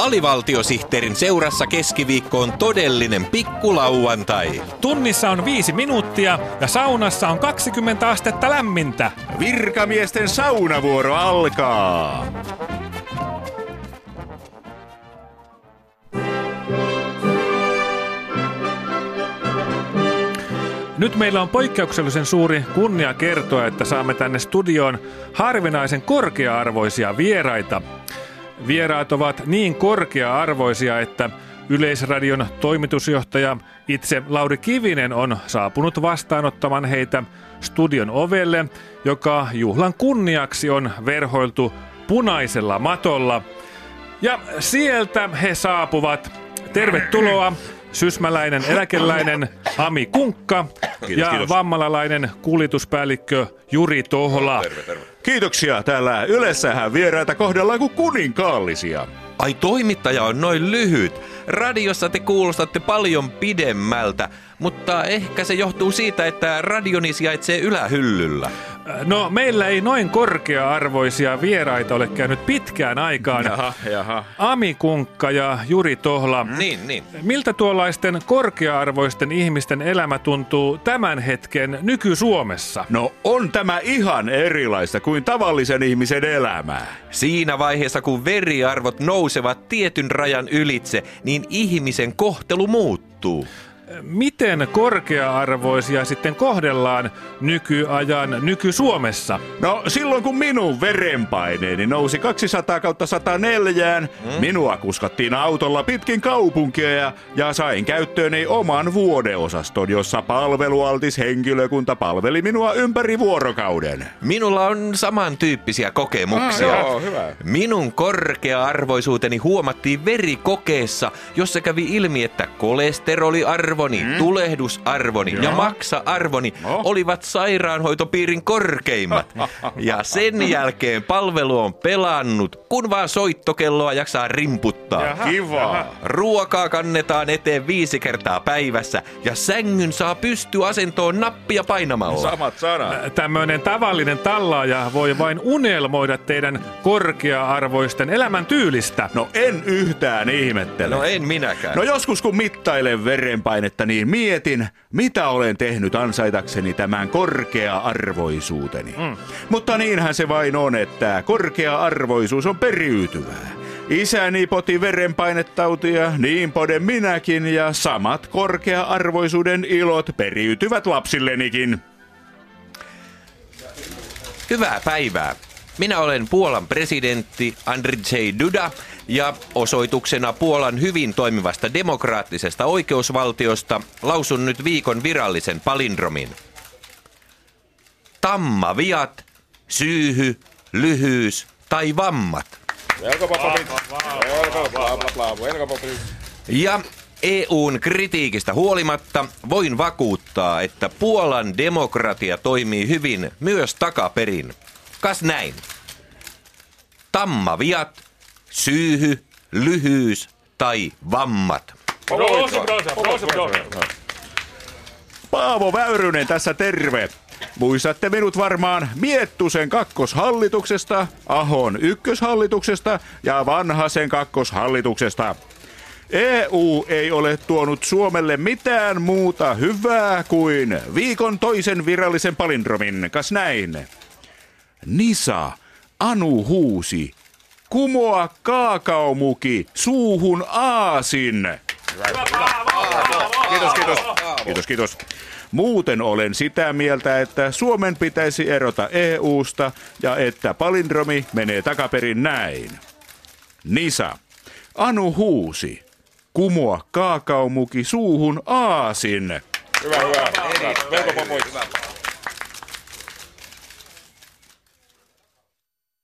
Alivaltiosihteerin seurassa keskiviikko on todellinen pikkulauantai. Tunnissa on 5 minuuttia ja saunassa on 20 astetta lämmintä. Virkamiesten saunavuoro alkaa! Nyt meillä on poikkeuksellisen suuri kunnia kertoa, että saamme tänne studioon harvinaisen korkea-arvoisia vieraita. Vieraat ovat niin korkea-arvoisia, että Yleisradion toimitusjohtaja itse Lauri Kivinen on saapunut vastaanottamaan heitä studion ovelle, joka juhlan kunniaksi on verhoiltu punaisella matolla. Ja sieltä he saapuvat. Tervetuloa! Sysmäläinen eläkeläinen Ami Kunkka, kiitos, ja kiitos. Vammalalainen kuljetuspäällikkö Juri Tohola. Terve, terve. Kiitoksia. Täällä Ylessähän vieraita kohdellaan kuin kuninkaallisia. Ai, toimittaja on noin lyhyt. Radiossa te kuulostatte paljon pidemmältä, mutta ehkä se johtuu siitä, että radioni sijaitsee ylähyllyllä. No, meillä ei noin korkea-arvoisia vieraita ole käynyt pitkään aikaan. Jaha. Ami Kunkka ja Juri Tohola. Niin. Miltä tuollaisten korkea-arvoisten ihmisten elämä tuntuu tämän hetken nyky-Suomessa? No, on tämä ihan erilaista kuin tavallisen ihmisen elämää. Siinä vaiheessa, kun veriarvot nousevat tietyn rajan ylitse, niin ihmisen kohtelu muuttuu. Miten korkea-arvoisia sitten kohdellaan nykyajan nyky-Suomessa? No, silloin kun minun verenpaineeni nousi 200/104, minua kuskattiin autolla pitkin kaupunkia ja sain käyttööni oman vuodeosaston, jossa palvelualtis henkilökunta palveli minua ympäri vuorokauden. Minulla on samantyyppisiä kokemuksia. Hyvä. Minun korkea-arvoisuuteni huomattiin verikokeessa, jossa kävi ilmi, että kolesteroliarvo, tulehdusarvoni ja maksa-arvoni olivat sairaanhoitopiirin korkeimmat. Ja sen jälkeen palvelu on pelannut, kun vaan soittokelloa jaksaa rimputtaa. Kiva. Ruokaa kannetaan eteen 5 kertaa päivässä ja sängyn saa pystyasentoon nappia painamalla. Samat sanat. Tämmöinen tavallinen tallaaja voi vain unelmoida teidän korkea-arvoisten elämäntyylistä. No, en yhtään ihmettele. No, en minäkään. No, joskus kun mittailen verenpainetta, niin mietin, mitä olen tehnyt ansaitakseni tämän korkea-arvoisuuteni. Mutta niinhän se vain on, että korkea-arvoisuus on periytyvää. Isäni poti verenpainetautia, niin poden minäkin, ja samat korkea-arvoisuuden ilot periytyvät lapsillenikin. Hyvää päivää. Minä olen Puolan presidentti Andrzej Duda, ja osoituksena Puolan hyvin toimivasta demokraattisesta oikeusvaltiosta lausun nyt viikon virallisen palindromin. Tammaviat, syyhy, lyhyys tai vammat. Ja EU:n kritiikistä huolimatta voin vakuuttaa, että Puolan demokratia toimii hyvin myös takaperin. Kas näin. Tammaviat, syyhy, lyhyys tai vammat. Paavo Väyrynen tässä, terve. Muistatte minut varmaan Miettusen kakkoshallituksesta, Ahon ykköshallituksesta ja Vanhasen kakkoshallituksesta. EU ei ole tuonut Suomelle mitään muuta hyvää kuin viikon toisen virallisen palindromin. Kas näin. Nisa, Anu huusi. Kumoa kaakaomuki suuhun aasin. Kiitos. Muuten olen sitä mieltä, että Suomen pitäisi erota EU:sta ja että palindromi menee takaperin näin. Nisa, Anu huusi. Kumoa kaakaomuki suuhun aasin. Hyvä.